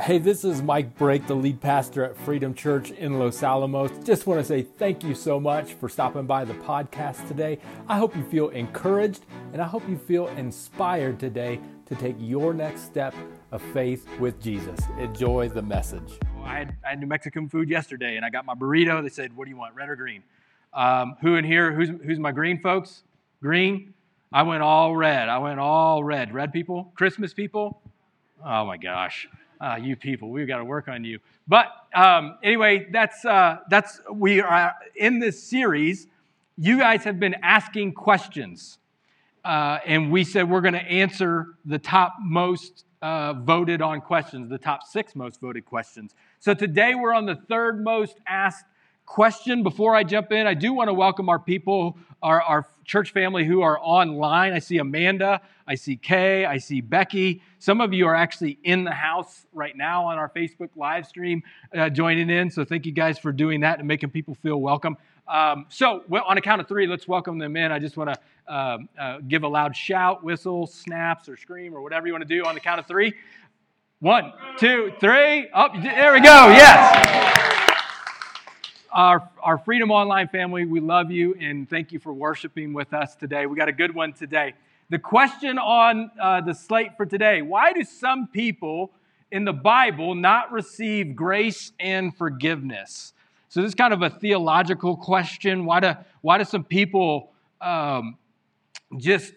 Hey, this is Mike Brake, the lead pastor at Freedom Church in Los Alamos. Just want to say thank you so much for stopping by the podcast today. I hope you feel encouraged and I hope you feel inspired today to take your next step of faith with Jesus. Enjoy the message. I had New Mexican food yesterday and I got my burrito. They said, "What do you want, red or green?" Who in here, who's my green folks? Green? I went all red. Red people? Christmas people? Oh my gosh. You people, we've got to work on you. But anyway, that's we are in this series. You guys have been asking questions, and we said we're going to answer the top most voted on questions, the top six most voted questions. So today we're on the third most asked question. Before I jump in, I do want to welcome our people, our church family who are online. I see Amanda, I see Kay, I see Becky. Some of you are actually in the house right now on our Facebook live stream joining in. So thank you guys for doing that and making people feel welcome. So on a count of three, let's welcome them in. I just want to give a loud shout, whistle, snaps, or scream, or whatever you want to do on the count of three. 1, 2, 3. Oh, there we go. Yes. Our Freedom Online family, we love you and thank you for worshiping with us today. We got a good one today. The question on the slate for today: why do some people in the Bible not receive grace and forgiveness? So this is kind of a theological question. Why do some people just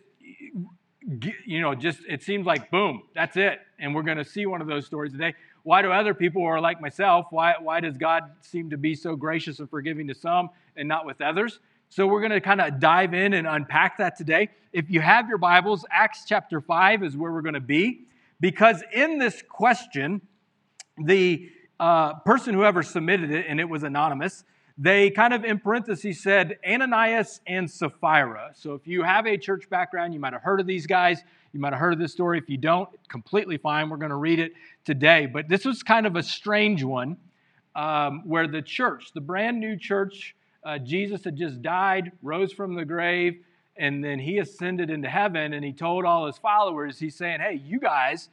it seems like boom, that's it, and we're going to see one of those stories today. Why do other people who are like myself, why does God seem to be so gracious and forgiving to some and not with others? So we're going to kind of dive in and unpack that today. If you have your Bibles, Acts chapter 5 is where we're going to be. Because in this question, the person whoever submitted it, and it was anonymous, they kind of in parentheses said Ananias and Sapphira. So if you have a church background, you might have heard of these guys. You might have heard of this story. If you don't, completely fine. We're going to read it today. But this was kind of a strange one where the church, the brand new church, Jesus had just died, rose from the grave, and then he ascended into heaven, and he told all his followers, he's saying, hey, you guys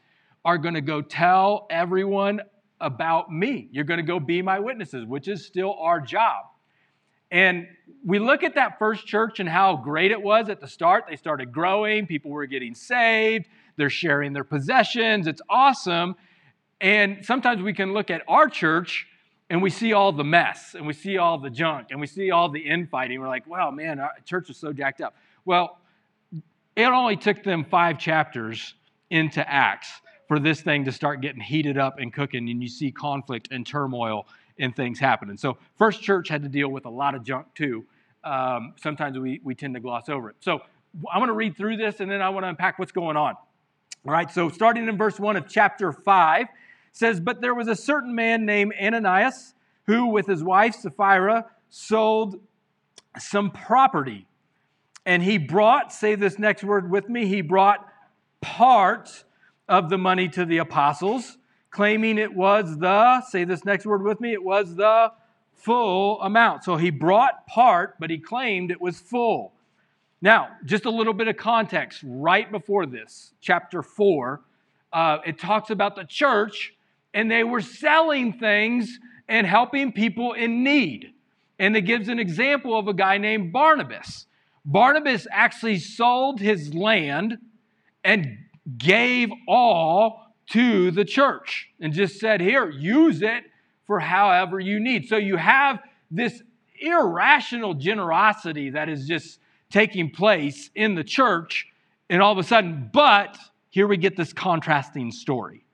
are going to go tell everyone about me. You're going to go be my witnesses, which is still our job. And we look at that first church and how great it was at the start. They started growing. People were getting saved. They're sharing their possessions. It's awesome. And sometimes we can look at our church and we see all the mess and we see all the junk and we see all the infighting. We're like, wow, man, our church is so jacked up. Well, it only took them 5 chapters into Acts for this thing to start getting heated up and cooking, and you see conflict and turmoil and things happening. So first church had to deal with a lot of junk too. Sometimes we tend to gloss over it. So I'm going to read through this and then I want to unpack what's going on. All right, so starting in verse 1 of chapter 5, it says, "But there was a certain man named Ananias who with his wife Sapphira sold some property. And he brought," say this next word with me, "he brought part of the money to the apostles, claiming it was the," say this next word with me, "it was the full amount." So he brought part, but he claimed it was full. Now, just a little bit of context right before this, chapter 4, it talks about the church, and they were selling things and helping people in need. And it gives an example of a guy named Barnabas. Barnabas actually sold his land and gave all to the church and just said, here, use it for however you need. So you have this irrational generosity that is just taking place in the church, and all of a sudden, but here we get this contrasting story,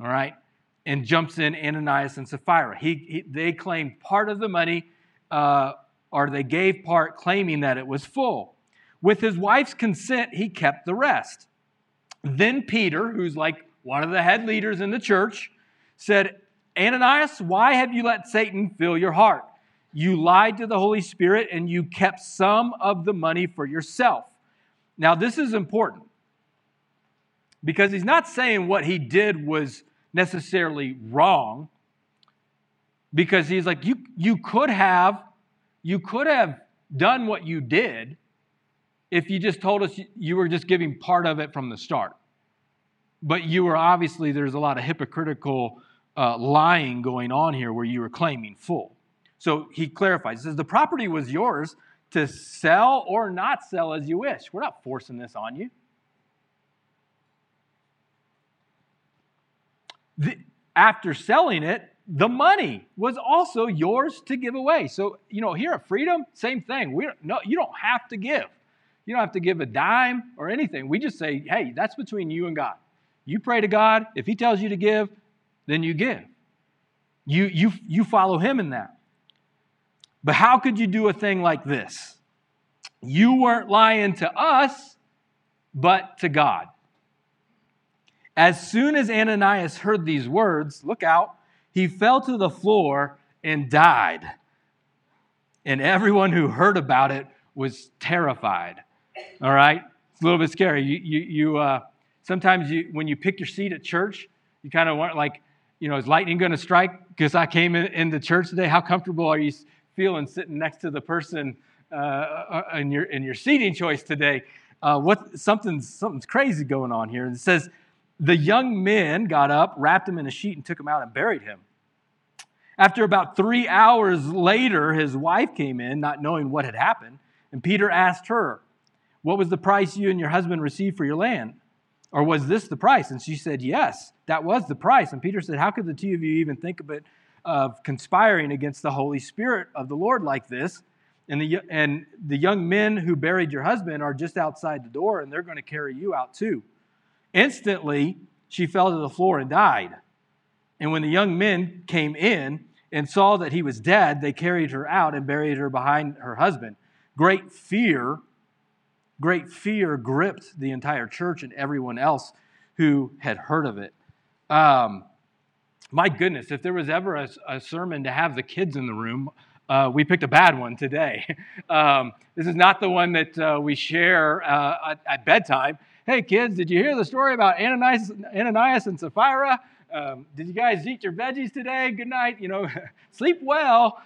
all right? And jumps in Ananias and Sapphira. They claimed part of the money, or they gave part, claiming that it was full. With his wife's consent, he kept the rest. Then Peter, who's like one of the head leaders in the church, said, "Ananias, why have you let Satan fill your heart? You lied to the Holy Spirit and you kept some of the money for yourself." Now, this is important because he's not saying what he did was necessarily wrong, because he's like, you could have done what you did if you just told us you were just giving part of it from the start. But you were obviously, there's a lot of hypocritical lying going on here where you were claiming full. So he clarifies. He says, the property was yours to sell or not sell as you wish. We're not forcing this on you. After selling it, the money was also yours to give away. So, you know, here at Freedom, same thing. You don't have to give. You don't have to give a dime or anything. We just say, hey, that's between you and God. You pray to God. If He tells you to give, then you give. You follow Him in that. But how could you do a thing like this? You weren't lying to us, but to God. As soon as Ananias heard these words, look out, he fell to the floor and died. And everyone who heard about it was terrified. All right? It's a little bit scary. Sometimes when you pick your seat at church, you kind of want, like, you know, is lightning going to strike? Because I came in the church today. How comfortable are you feeling sitting next to the person in your seating choice today? Something's crazy going on here. And it says, the young men got up, wrapped him in a sheet, and took him out and buried him. After about 3 hours later, his wife came in, not knowing what had happened, and Peter asked her, what was the price you and your husband received for your land? Or was this the price? And she said, yes, that was the price. And Peter said, how could the two of you even think of conspiring against the Holy Spirit of the Lord like this? And the young men who buried your husband are just outside the door, and they're going to carry you out too. Instantly, she fell to the floor and died. And when the young men came in and saw that he was dead, they carried her out and buried her behind her husband. Great fear gripped the entire church and everyone else who had heard of it. My goodness, if there was ever a sermon to have the kids in the room, we picked a bad one today. This is not the one that we share at bedtime. Hey, kids, did you hear the story about Ananias and Sapphira? Did you guys eat your veggies today? Good night. You know, sleep well.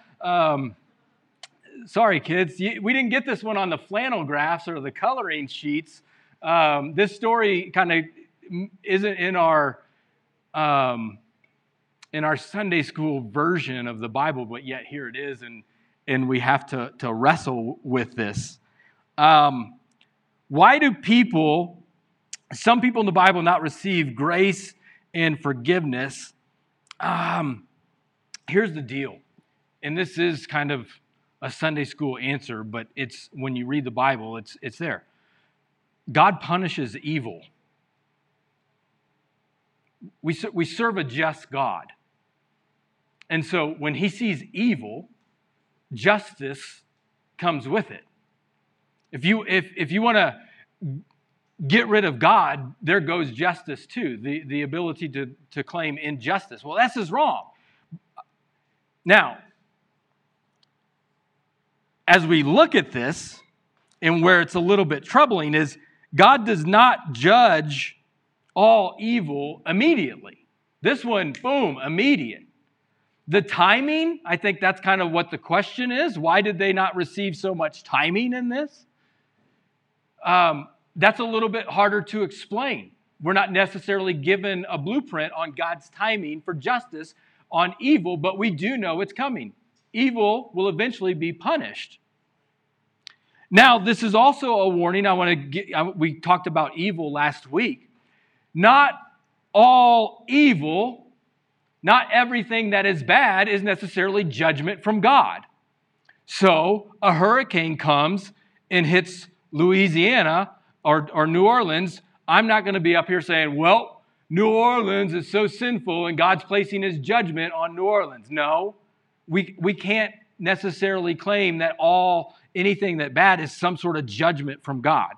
Sorry, kids. We didn't get this one on the flannel graphs or the coloring sheets. This story kind of isn't in our Sunday school version of the Bible, but yet here it is, and we have to wrestle with this. Why do some people in the Bible not receive grace and forgiveness? Here's the deal. And this is kind of a Sunday school answer, but it's when you read the Bible, it's there. God punishes evil. We serve a just God. And so when He sees evil, justice comes with it. If you want to get rid of God, there goes justice too, the ability to claim injustice. Well, this is wrong. Now, as we look at this, and where it's a little bit troubling is God does not judge all evil immediately. This one, boom, immediate. The timing, I think that's kind of what the question is. Why did they not receive so much timing in this? That's a little bit harder to explain. We're not necessarily given a blueprint on God's timing for justice on evil, but we do know it's coming. Evil will eventually be punished. Now, this is also a warning. We talked about evil last week. Not all evil, not everything that is bad is necessarily judgment from God. So a hurricane comes and hits Louisiana or New Orleans. I'm not going to be up here saying, well, New Orleans is so sinful and God's placing His judgment on New Orleans. No, we can't necessarily claim that anything that bad is some sort of judgment from God.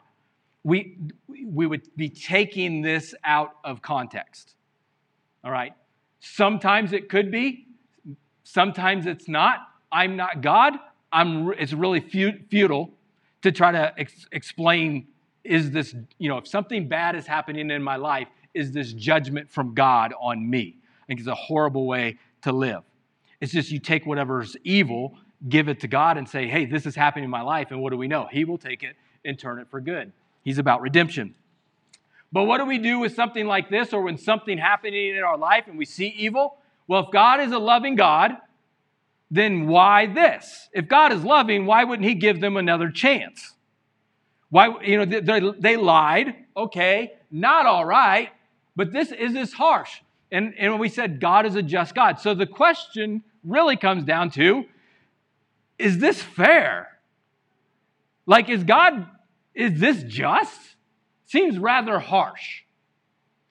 We would be taking this out of context. All right. Sometimes it could be. Sometimes it's not. I'm not God. It's really futile to try to explain, is this, you know, if something bad is happening in my life, is this judgment from God on me? I think it's a horrible way to live. It's just you take whatever's evil, give it to God and say, hey, this is happening in my life, and what do we know? He will take it and turn it for good. He's about redemption. But what do we do with something like this or when something happening in our life and we see evil? Well, if God is a loving God, then why this? If God is loving, why wouldn't he give them another chance? Why, you know, they lied. Okay, not all right, but this is harsh. And we said God is a just God. So the question really comes down to, is this fair? Like, is this just? Seems rather harsh.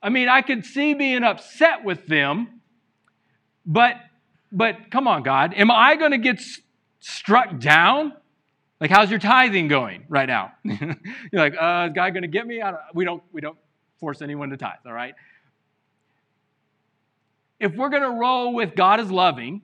I mean, I could see being upset with them, but come on, God. Am I going to get struck down? Like, how's your tithing going right now? You're like, is God going to get me? We don't force anyone to tithe, all right? If we're going to roll with God is loving,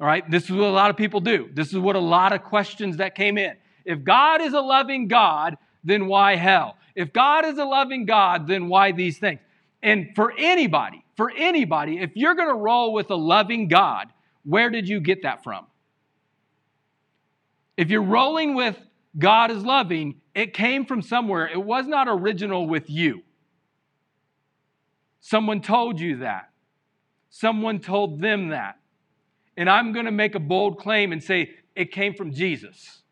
all right, this is what a lot of people do. This is what a lot of questions that came in. If God is a loving God, then why hell? If God is a loving God, then why these things? And for anybody, if you're going to roll with a loving God, where did you get that from? If you're rolling with God is loving, it came from somewhere. It was not original with you. Someone told you that. Someone told them that. And I'm going to make a bold claim and say it came from Jesus.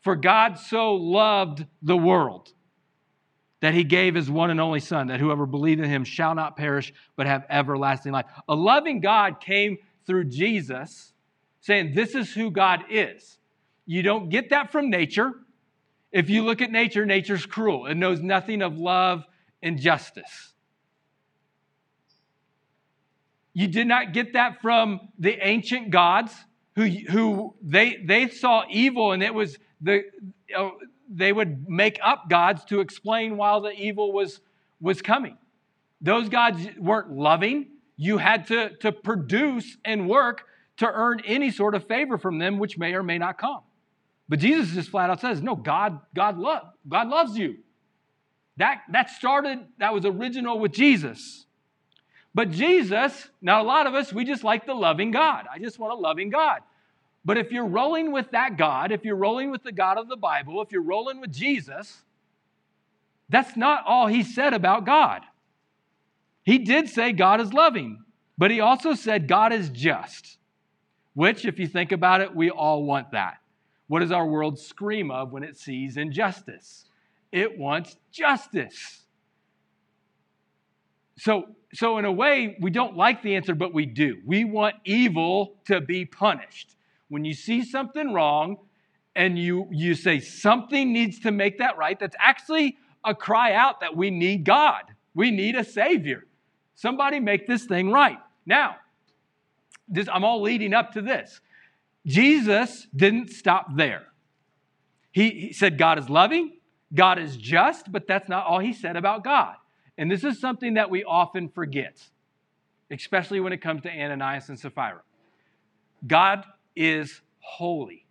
For God so loved the world that he gave his one and only Son, that whoever believes in him shall not perish but have everlasting life. A loving God came through Jesus, saying this is who God is. You don't get that from nature. If you look at nature, nature's cruel. It knows nothing of love and justice. You did not get that from the ancient gods who they saw evil, and it was they would make up gods to explain why the evil was coming. Those gods weren't loving. You had to produce and work to earn any sort of favor from them, which may or may not come. But Jesus just flat out says, no, God loves you. That was original with Jesus. But Jesus, now a lot of us, we just like the loving God. I just want a loving God. But if you're rolling with that God, if you're rolling with the God of the Bible, if you're rolling with Jesus, that's not all he said about God. He did say God is loving, but he also said God is just, which, if you think about it, we all want that. What does our world scream of when it sees injustice? It wants justice. So in a way, we don't like the answer, but we do. We want evil to be punished. When you see something wrong and you say something needs to make that right, that's actually a cry out that we need God. We need a Savior. Somebody make this thing right. Now, I'm all leading up to this. Jesus didn't stop there. He said God is loving, God is just, but that's not all he said about God. And this is something that we often forget, especially when it comes to Ananias and Sapphira. God is holy.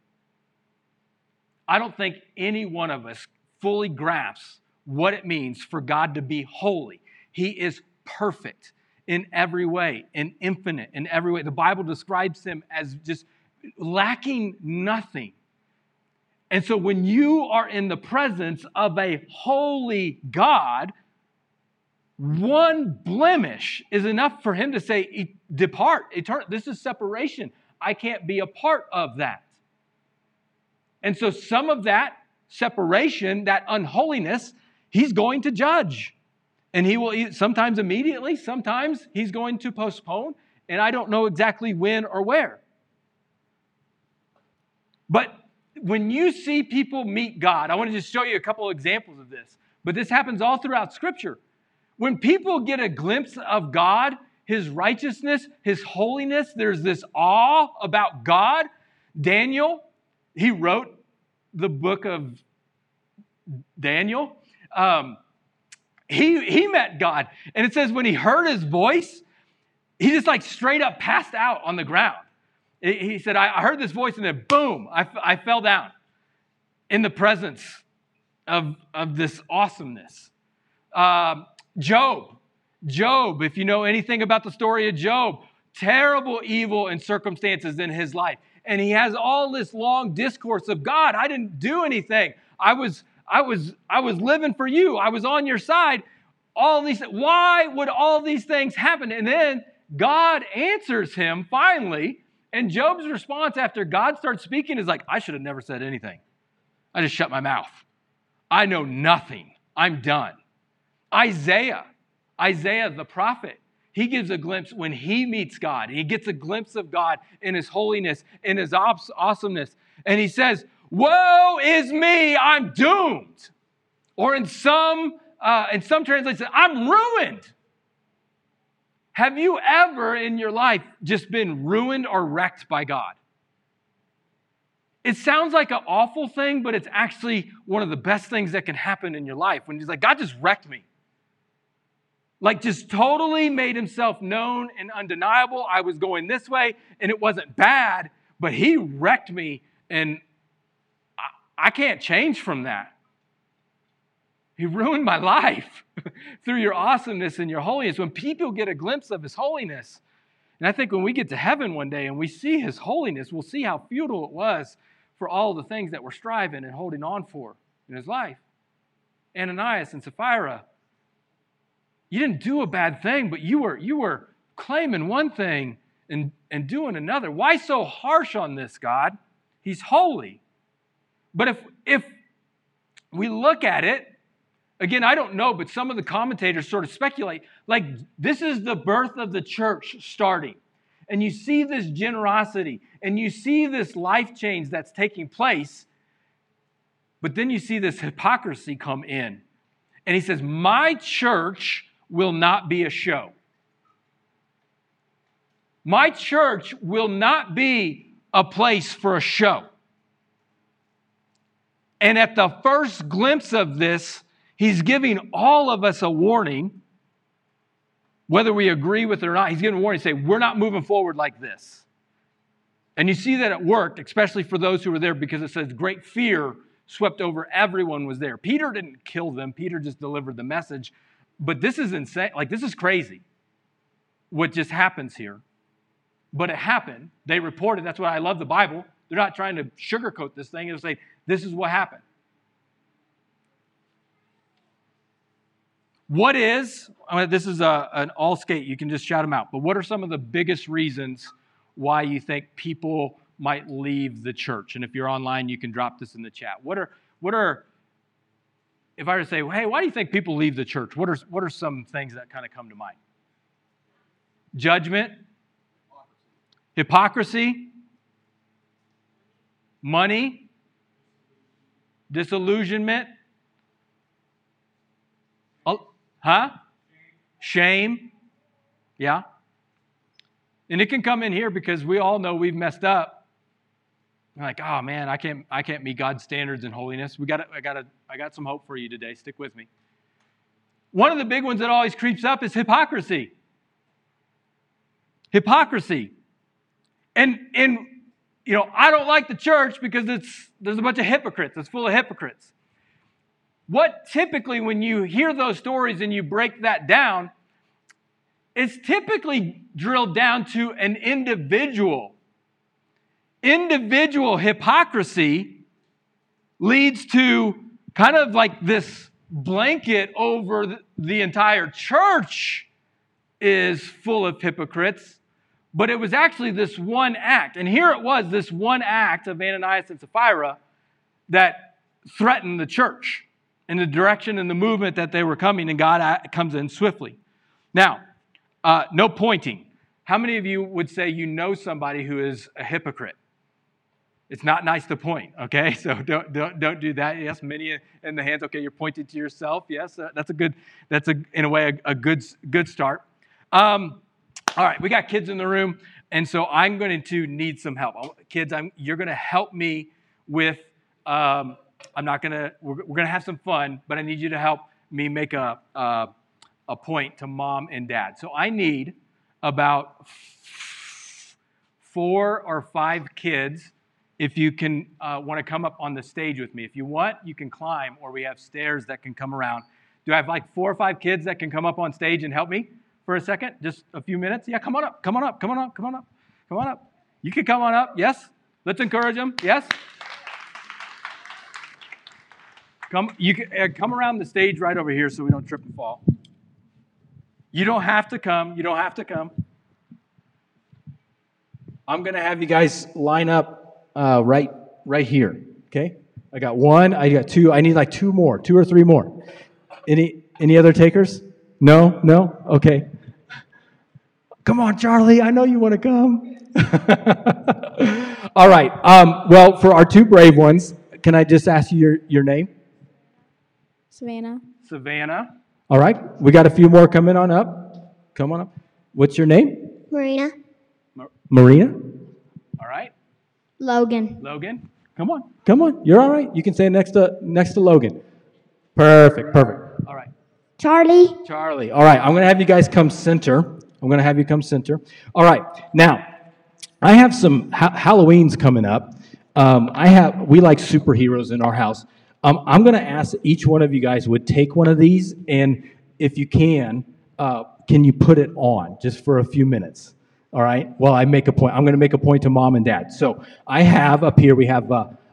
I don't think any one of us fully grasps what it means for God to be holy. He is perfect in every way, and infinite in every way. The Bible describes him as just lacking nothing. And so when you are in the presence of a holy God, one blemish is enough for him to say, depart, this is separation. I can't be a part of that. And so some of that separation, that unholiness, he's going to judge. And he will sometimes immediately, sometimes he's going to postpone, and I don't know exactly when or where. But when you see people meet God, I want to just show you a couple examples of this, but this happens all throughout Scripture. When people get a glimpse of God, his righteousness, his holiness, there's this awe about God. Daniel, he wrote the book of Daniel. He met God. And it says when he heard his voice, he just like straight up passed out on the ground. He said, I heard this voice, and then boom, I fell down in the presence of this awesomeness. Job, if you know anything about the story of Job, terrible evil and circumstances in his life. And he has all this long discourse of God. I didn't do anything. I was living for you. I was on your side. all these things. Why would all these things happen? And then God answers him finally. And Job's response after God starts speaking is like, I should have never said anything. I just shut my mouth. I know nothing. I'm done. Isaiah the prophet, he gives a glimpse when he meets God. He gets a glimpse of God in his holiness, in his awesomeness. And he says, woe is me, I'm doomed. Or in some translations, I'm ruined. Have you ever in your life just been ruined or wrecked by God? It sounds like an awful thing, but it's actually one of the best things that can happen in your life. When he's like, God just wrecked me. Like just totally made himself known and undeniable. I was going this way and it wasn't bad, but he wrecked me and I can't change from that. He ruined my life through your awesomeness and your holiness. When people get a glimpse of his holiness, and I think when we get to heaven one day and we see his holiness, we'll see how futile it was for all the things that we're striving and holding on for in his life. Ananias and Sapphira, you didn't do a bad thing, but you were claiming one thing and doing another. Why so harsh on this, God? He's holy. But if we look at it, again, I don't know, but some of the commentators sort of speculate, like this is the birth of the church starting. And you see this generosity, and you see this life change that's taking place, but then you see this hypocrisy come in. And he says, my church will not be a show. My church will not be a place for a show. And at the first glimpse of this, he's giving all of us a warning, whether we agree with it or not. He's giving a warning to say, we're not moving forward like this. And you see that it worked, especially for those who were there, because it says great fear swept over everyone was there. Peter didn't kill them. Peter just delivered the message. But this is insane. Like, this is crazy what just happens here. But it happened. They reported. That's why I love the Bible. They're not trying to sugarcoat this thing. It'll say, this is what happened. This is an all-skate, you can just shout them out, but what are some of the biggest reasons why you think people might leave the church? And if you're online, you can drop this in the chat. What are if I were to say, hey, why do you think people leave the church? What are some things that kind of come to mind? Judgment, hypocrisy, money, disillusionment, shame. Yeah. And it can come in here because we all know we've messed up. You're like, oh man, I can't meet God's standards and holiness. I got some hope for you today. Stick with me. One of the big ones that always creeps up is hypocrisy. And you know, I don't like the church because there's a bunch of hypocrites. It's full of hypocrites. What typically, when you hear those stories and you break that down, it's typically drilled down to an individual. Individual hypocrisy leads to kind of like this blanket over the entire church is full of hypocrites, but it was actually this one act. And here it was, this one act of Ananias and Sapphira that threatened the church in the direction and the movement that they were coming, and God comes in swiftly. Now, no pointing. How many of you would say you know somebody who is a hypocrite? It's not nice to point, okay? So don't do that. Yes, many in the hands. Okay, you're pointing to yourself. Yes, that's a good start. All right, we got kids in the room, and so I'm going to need some help. Kids, you're going to help me with. We're going to have some fun, but I need you to help me make a point to mom and dad. So I need about 4 or 5 kids, if you can want to come up on the stage with me. If you want, you can climb, or we have stairs that can come around. Do I have like 4 or 5 kids that can come up on stage and help me for a second? Just a few minutes? Yeah, come on up. You can come on up, yes? Let's encourage them, yes? Come around the stage right over here so we don't trip and fall. You don't have to come. You don't have to come. I'm going to have you guys line up right here, okay? I got one. I got two. I need like two more, two or three more. Any other takers? No? No? Okay. Come on, Charlie. I know you want to come. All right. Well, for our two brave ones, can I just ask you your name? Savannah. Savannah. All right. We got a few more coming on up. Come on up. What's your name? Marina. Marina. All right. Logan. Logan. Come on. Come on. You're all right. You can stand next to Logan. Perfect. Perfect. All right. Charlie. Charlie. All right. I'm going to have you guys come center. I'm going to have you come center. All right. Now, I have some Halloween's coming up. We like superheroes in our house. I'm going to ask each one of you guys would take one of these, and if you can you put it on just for a few minutes? All right? Well, I make a point. I'm going to make a point to Mom and Dad. So I have up here, we have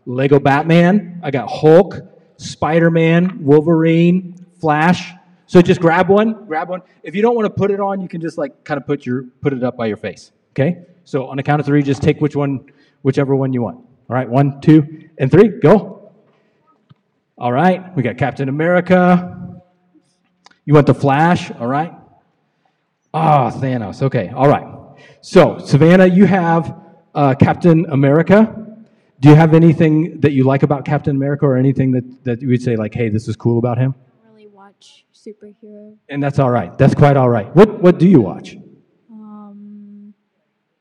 Lego Batman. I got Hulk, Spider-Man, Wolverine, Flash. So just grab one. If you don't want to put it on, you can just like kind of put it up by your face. Okay? So on the count of three, just take whichever one you want. All right, 1, 2, and 3, go. All right, we got Captain America. You want the Flash, all right? Ah, Thanos, okay, all right. So, Savannah, you have Captain America. Do you have anything that you like about Captain America or anything that you would say like, hey, this is cool about him? I don't really watch superhero. And that's all right, that's quite all right. What do you watch?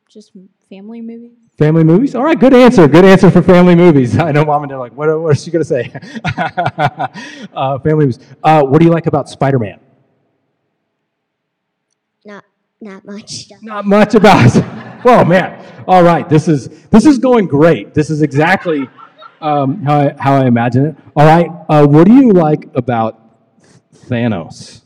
Just family movies. Family movies? All right, good answer. Good answer for family movies. I know Mom and Dad are like, what is she going to say? Family movies. What do you like about Spider-Man? Not much. Not much about Whoa, man. All right, this is going great. This is exactly how I imagine it. All right, what do you like about Thanos?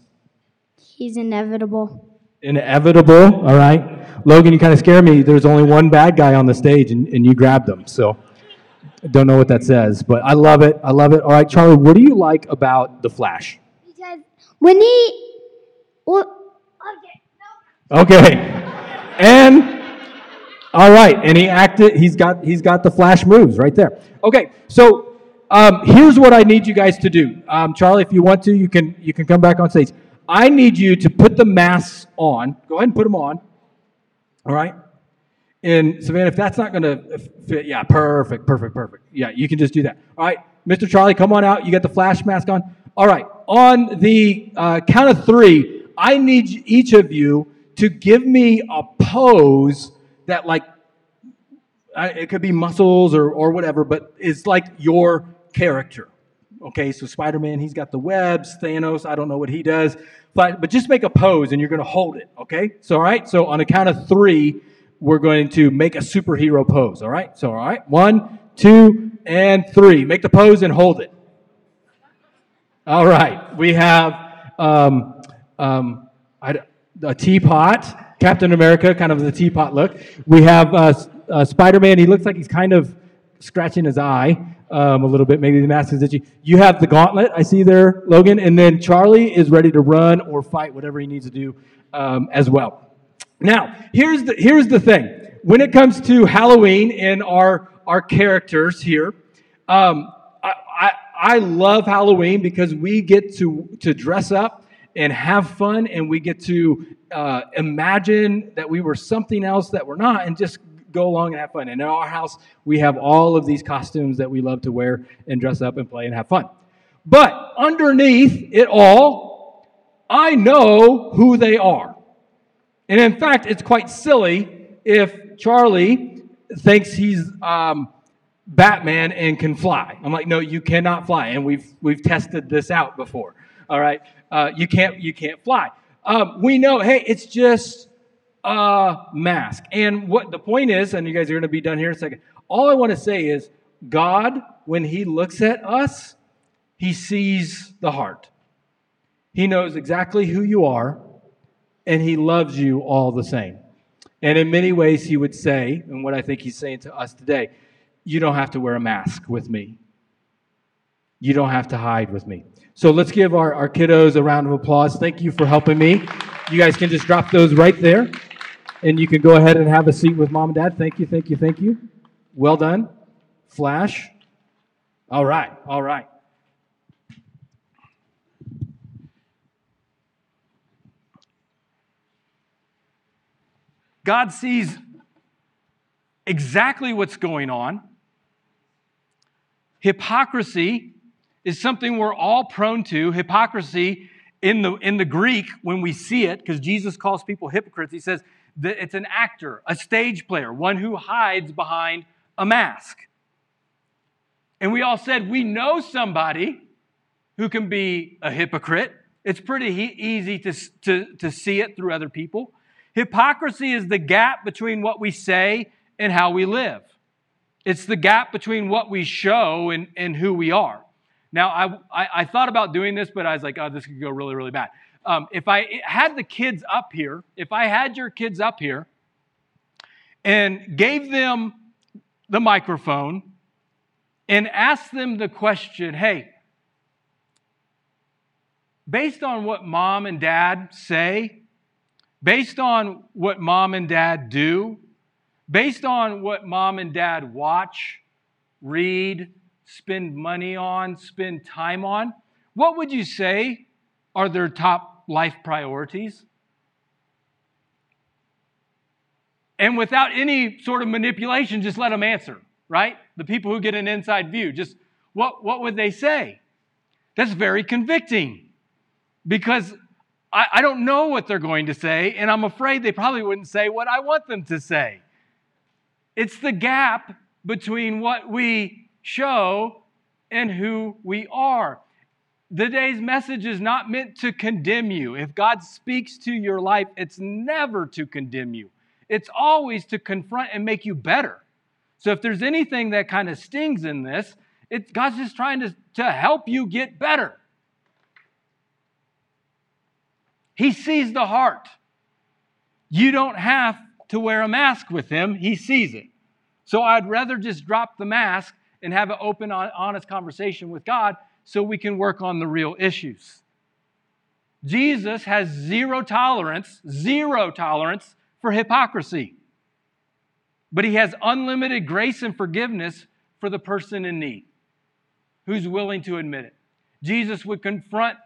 He's inevitable. Inevitable, all right. Logan, you kind of scare me. There's only one bad guy on the stage, and you grabbed him. So I don't know what that says, but I love it. I love it. All right, Charlie, what do you like about the Flash? Because when he... Okay. And, all right, and he acted. He's got the Flash moves right there. Okay, so here's what I need you guys to do. Charlie, if you want to, you can come back on stage. I need you to put the masks on. Go ahead and put them on. All right? And Savannah, if that's not going to fit, yeah, perfect. Yeah, you can just do that. All right, Mr. Charlie, come on out. You got the Flash mask on. All right, on the count of three, I need each of you to give me a pose that, like, it could be muscles or whatever, but it's like your character. Okay, so Spider-Man, he's got the webs. Thanos, I don't know what he does. But just make a pose, and you're going to hold it, okay? So, all right, so on a count of three, we're going to make a superhero pose, all right? So, all right, 1, 2, and 3. Make the pose and hold it. All right, we have a teapot, Captain America, kind of the teapot look. We have Spider-Man. He looks like he's kind of scratching his eye. A little bit, maybe the mask is itchy. You have the gauntlet, I see there, Logan, and then Charlie is ready to run or fight, whatever he needs to do as well. Now, here's the thing. When it comes to Halloween and our characters here, I love Halloween because we get to dress up and have fun, and we get to imagine that we were something else that we're not, and just go along and have fun. And in our house, we have all of these costumes that we love to wear and dress up and play and have fun. But underneath it all, I know who they are. And in fact, it's quite silly if Charlie thinks he's Batman and can fly. I'm like, no, you cannot fly. And we've tested this out before. All right, you can't fly. We know. Hey, it's just mask. And what the point is, and you guys are going to be done here in a second, all I want to say is God, when he looks at us, he sees the heart. He knows exactly who you are, and he loves you all the same. And in many ways, he would say, and what I think he's saying to us today, you don't have to wear a mask with me. You don't have to hide with me. So let's give our kiddos a round of applause. Thank you for helping me. You guys can just drop those right there, and you can go ahead and have a seat with Mom and Dad. Thank you, thank you, thank you. Well done. Flash. All right, all right. God sees exactly what's going on. Hypocrisy is something we're all prone to. Hypocrisy in the Greek, when we see it, because Jesus calls people hypocrites, he says that it's an actor, a stage player, one who hides behind a mask. And we all said, we know somebody who can be a hypocrite. It's pretty easy to see it through other people. Hypocrisy is the gap between what we say and how we live. It's the gap between what we show and who we are. Now, I thought about doing this, but I was like, oh, this could go really, really bad. If I had the kids up here, if I had your kids up here and gave them the microphone and asked them the question, hey, based on what Mom and Dad say, based on what Mom and Dad do, based on what Mom and Dad watch, read, spend money on, spend time on, what would you say are their top life priorities? And without any sort of manipulation, just let them answer, right? The people who get an inside view, just what would they say? That's very convicting, because I don't know what they're going to say, and I'm afraid they probably wouldn't say what I want them to say. It's the gap between what we show and who we are. Today's message is not meant to condemn you. If God speaks to your life, it's never to condemn you. It's always to confront and make you better. So if there's anything that kind of stings in this, God's just trying to help you get better. He sees the heart. You don't have to wear a mask with him. He sees it. So I'd rather just drop the mask and have an open, honest conversation with God so we can work on the real issues. Jesus has zero tolerance for hypocrisy. But he has unlimited grace and forgiveness for the person in need who's willing to admit it. Jesus would confront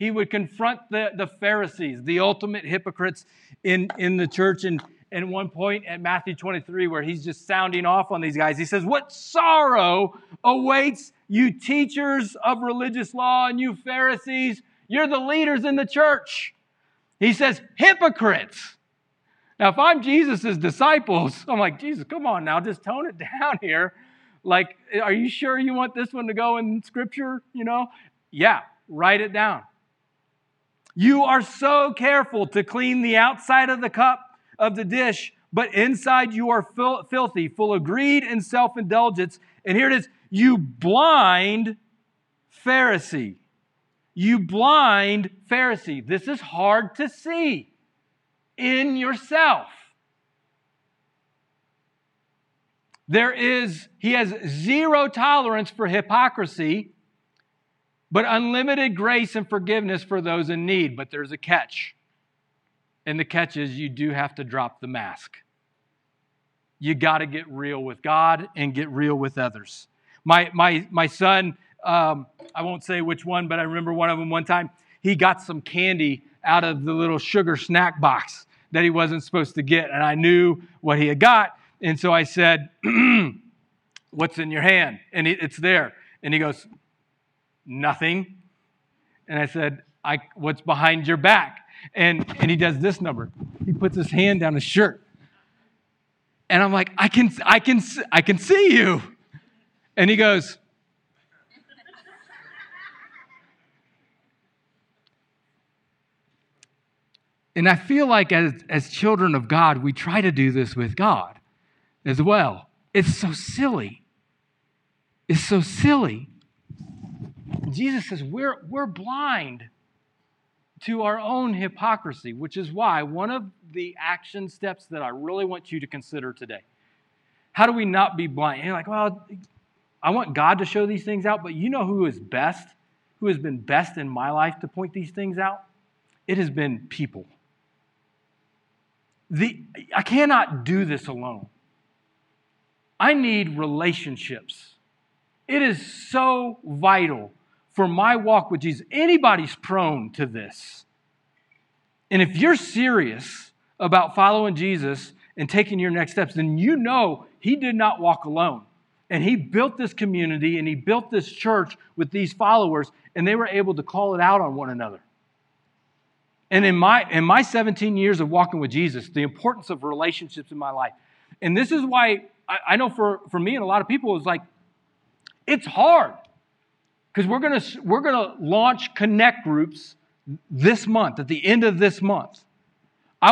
the Pharisees, the ultimate hypocrites in the church. And one point at Matthew 23, where he's just sounding off on these guys, he says, "What sorrow awaits you teachers of religious law and you Pharisees? You're the leaders in the church." He says, "Hypocrites." Now, if I'm Jesus' disciples, I'm like, Jesus, come on now, just tone it down here. Like, are you sure you want this one to go in Scripture? You know? Yeah, write it down. You are so careful to clean the outside of the cup of the dish, but inside you are filthy, full of greed and self-indulgence. And here it is, you blind Pharisee. This is hard to see in yourself. He has zero tolerance for hypocrisy, but unlimited grace and forgiveness for those in need. But there's a catch. And the catch is you do have to drop the mask. You got to get real with God and get real with others. My son, I won't say which one, but I remember one of them one time, he got some candy out of the little sugar snack box that he wasn't supposed to get. And I knew what he had got. And so I said, "What's in your hand?" And it's there. And he goes, "Nothing." And I said, "What's behind your back?" And he does this number. He puts his hand down his shirt. And I'm like, I can see you. And he goes, and I feel like as children of God, we try to do this with God as well. It's so silly. It's so silly. Jesus says we're blind to our own hypocrisy, which is why one of the action steps that I really want you to consider today. How do we not be blind? And you're like, well, I want God to show these things out, but you know who is best, who has been best in my life to point these things out? It has been people. I cannot do this alone. I need relationships. It is so vital for my walk with Jesus. Anybody's prone to this. And if you're serious about following Jesus and taking your next steps, then you know he did not walk alone. And he built this community and he built this church with these followers, and they were able to call it out on one another. And in my 17 years of walking with Jesus, the importance of relationships in my life. And this is why I know for me and a lot of people, it's like, it's hard. Because we're gonna launch Connect Groups this month, at the end of this month. I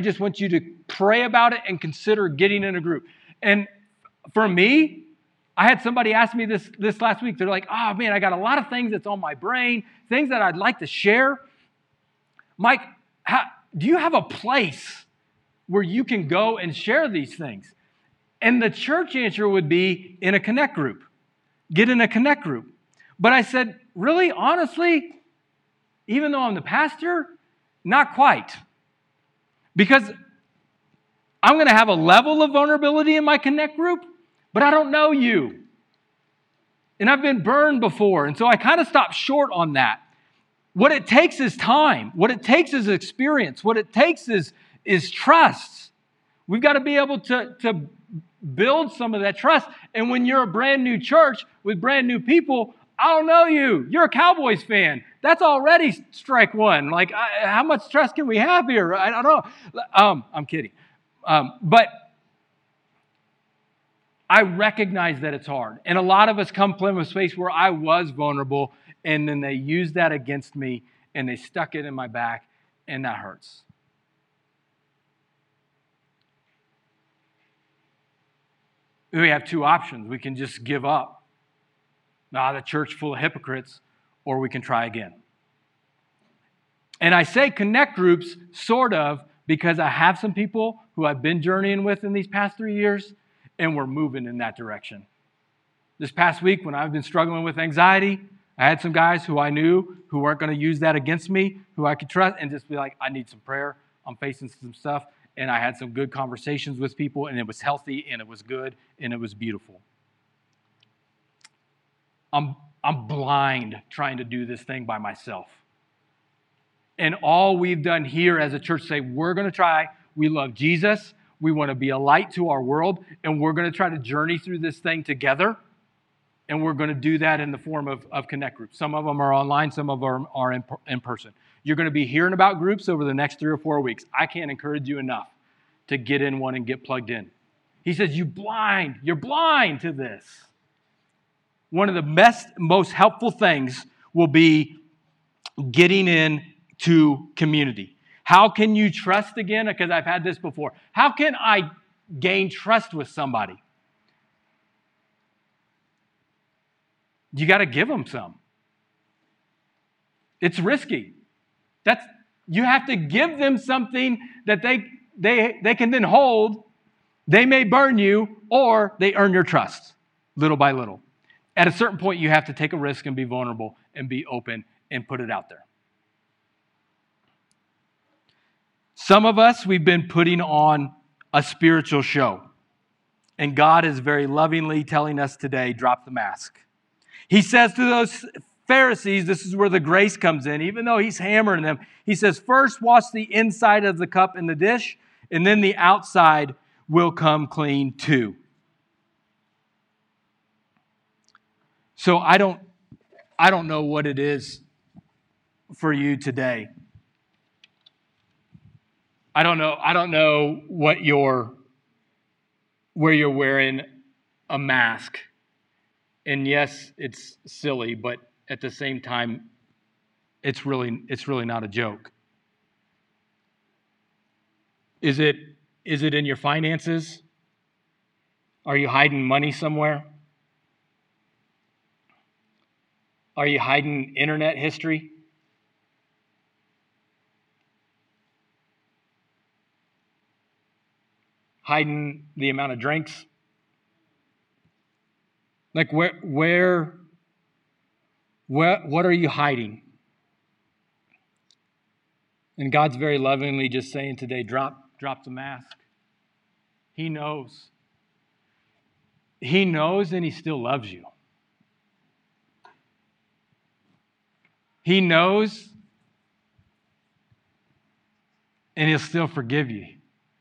just want you to pray about it and consider getting in a group. And for me, I had somebody ask me this last week. They're like, oh man, I got a lot of things that's on my brain, things that I'd like to share. Mike, do you have a place where you can go and share these things? And the church answer would be in a Connect group. Get in a Connect group. But I said, really, honestly, even though I'm the pastor, not quite. Because I'm going to have a level of vulnerability in my Connect group, but I don't know you. And I've been burned before, and so I kind of stopped short on that. What it takes is time. What it takes is experience. What it takes is trust. We've got to be able to build some of that trust. And when you're a brand new church with brand new people, I don't know you. You're a Cowboys fan. That's already strike one. Like, how much trust can we have here? I don't know. I'm kidding. But I recognize that it's hard. And a lot of us come from a space where I was vulnerable, and then they used that against me, and they stuck it in my back, and that hurts. We have two options. We can just give up. The church full of hypocrites, or we can try again. And I say Connect Groups, sort of, because I have some people who I've been journeying with in these past 3 years, and we're moving in that direction. This past week, when I've been struggling with anxiety, I had some guys who I knew who weren't going to use that against me, who I could trust, and just be like, I need some prayer. I'm facing some stuff. And I had some good conversations with people, and it was healthy, and it was good, and it was beautiful. I'm blind trying to do this thing by myself. And all we've done here as a church say, we're going to try. We love Jesus. We want to be a light to our world, and we're going to try to journey through this thing together. And we're going to do that in the form of Connect Groups. Some of them are online, some of them are in person. You're going to be hearing about groups over the next 3 or 4 weeks. I can't encourage you enough to get in one and get plugged in. He says, you're blind to this. One of the best, most helpful things will be getting in to community. How can you trust again? Because I've had this before. How can I gain trust with somebody? You got to give them some. It's risky. You have to give them something that they can then hold. They may burn you, or they earn your trust little by little. At a certain point, you have to take a risk and be vulnerable and be open and put it out there. Some of us, we've been putting on a spiritual show. And God is very lovingly telling us today, drop the mask. He says to those Pharisees, this is where the grace comes in, even though he's hammering them. He says, first wash the inside of the cup and the dish, and then the outside will come clean too. So I don't know what it is for you today. I don't know where you're wearing a mask. And yes, it's silly, but at the same time, it's really not a joke. Is it in your finances? Are you hiding money somewhere? Are you hiding internet history? Hiding the amount of drinks? Like, what are you hiding? And God's very lovingly just saying today, drop the mask. He knows. He knows, and He still loves you. He knows, and He'll still forgive you.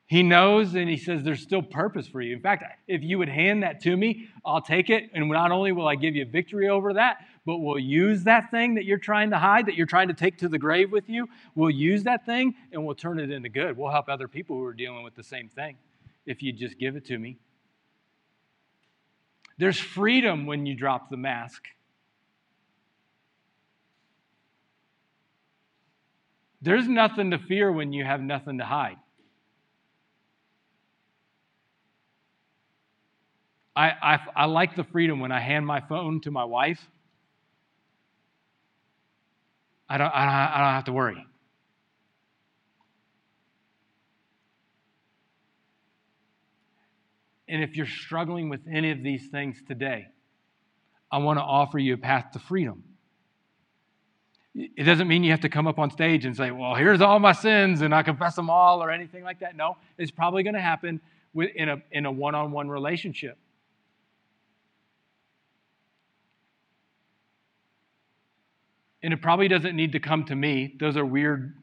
He knows, and He says there's still purpose for you. In fact, if you would hand that to me, I'll take it, and not only will I give you victory over that, but we'll use that thing that you're trying to hide, that you're trying to take to the grave with you. We'll use that thing, and we'll turn it into good. We'll help other people who are dealing with the same thing if you just give it to me. There's freedom when you drop the mask. There's nothing to fear when you have nothing to hide. I like the freedom when I hand my phone to my wife. I don't have to worry. And if you're struggling with any of these things today, I want to offer you a path to freedom. It doesn't mean you have to come up on stage and say, well, here's all my sins and I confess them all or anything like that. No, it's probably going to happen in a one-on-one relationship. And it probably doesn't need to come to me. Those are weird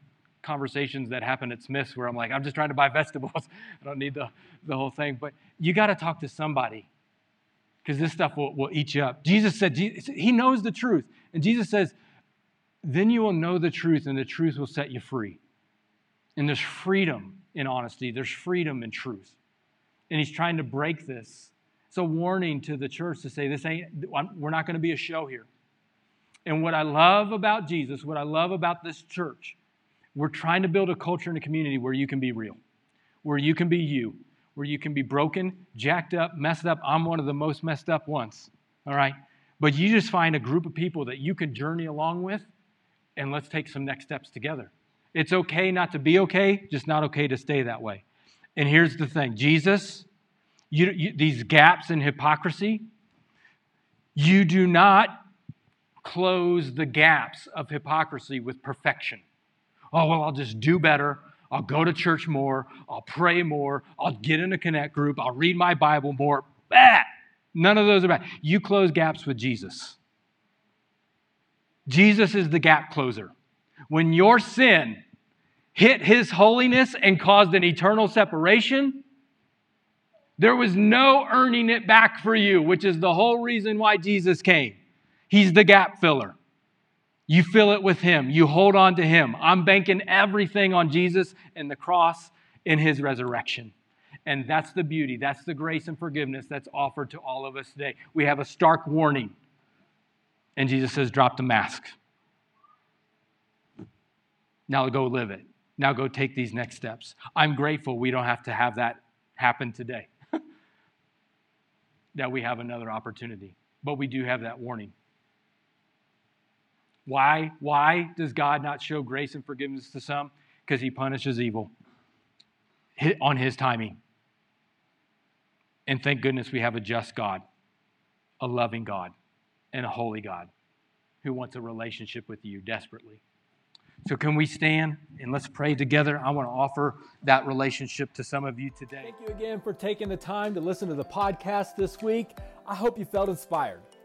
conversations that happen at Smith's where I'm like, I'm just trying to buy vegetables. I don't need the whole thing. But you got to talk to somebody because this stuff will eat you up. Jesus said, He knows the truth. And Jesus says, then you will know the truth and the truth will set you free. And there's freedom in honesty. There's freedom in truth. And He's trying to break this. It's a warning to the church to say, we're not going to be a show here. And what I love about Jesus, what I love about this church, we're trying to build a culture and a community where you can be real, where you can be you, where you can be broken, jacked up, messed up. I'm one of the most messed up ones, all right? But you just find a group of people that you can journey along with, and let's take some next steps together. It's okay not to be okay, just not okay to stay that way. And here's the thing. Jesus, these gaps in hypocrisy, you do not close the gaps of hypocrisy with perfection. Oh, well, I'll just do better. I'll go to church more. I'll pray more. I'll get in a Connect group. I'll read my Bible more. Bah! None of those are bad. You close gaps with Jesus. Jesus is the gap closer. When your sin hit His holiness and caused an eternal separation, there was no earning it back for you, which is the whole reason why Jesus came. He's the gap filler. You fill it with Him. You hold on to Him. I'm banking everything on Jesus and the cross and His resurrection. And that's the beauty. That's the grace and forgiveness that's offered to all of us today. We have a stark warning. And Jesus says, drop the mask. Now go live it. Now go take these next steps. I'm grateful we don't have to have that happen today. That we have another opportunity. But we do have that warning. Why? Why does God not show grace and forgiveness to some? Because He punishes evil on His timing. And thank goodness we have a just God, a loving God, and a holy God who wants a relationship with you desperately. So can we stand and let's pray together? I want to offer that relationship to some of you today. Thank you again for taking the time to listen to the podcast this week. I hope you felt inspired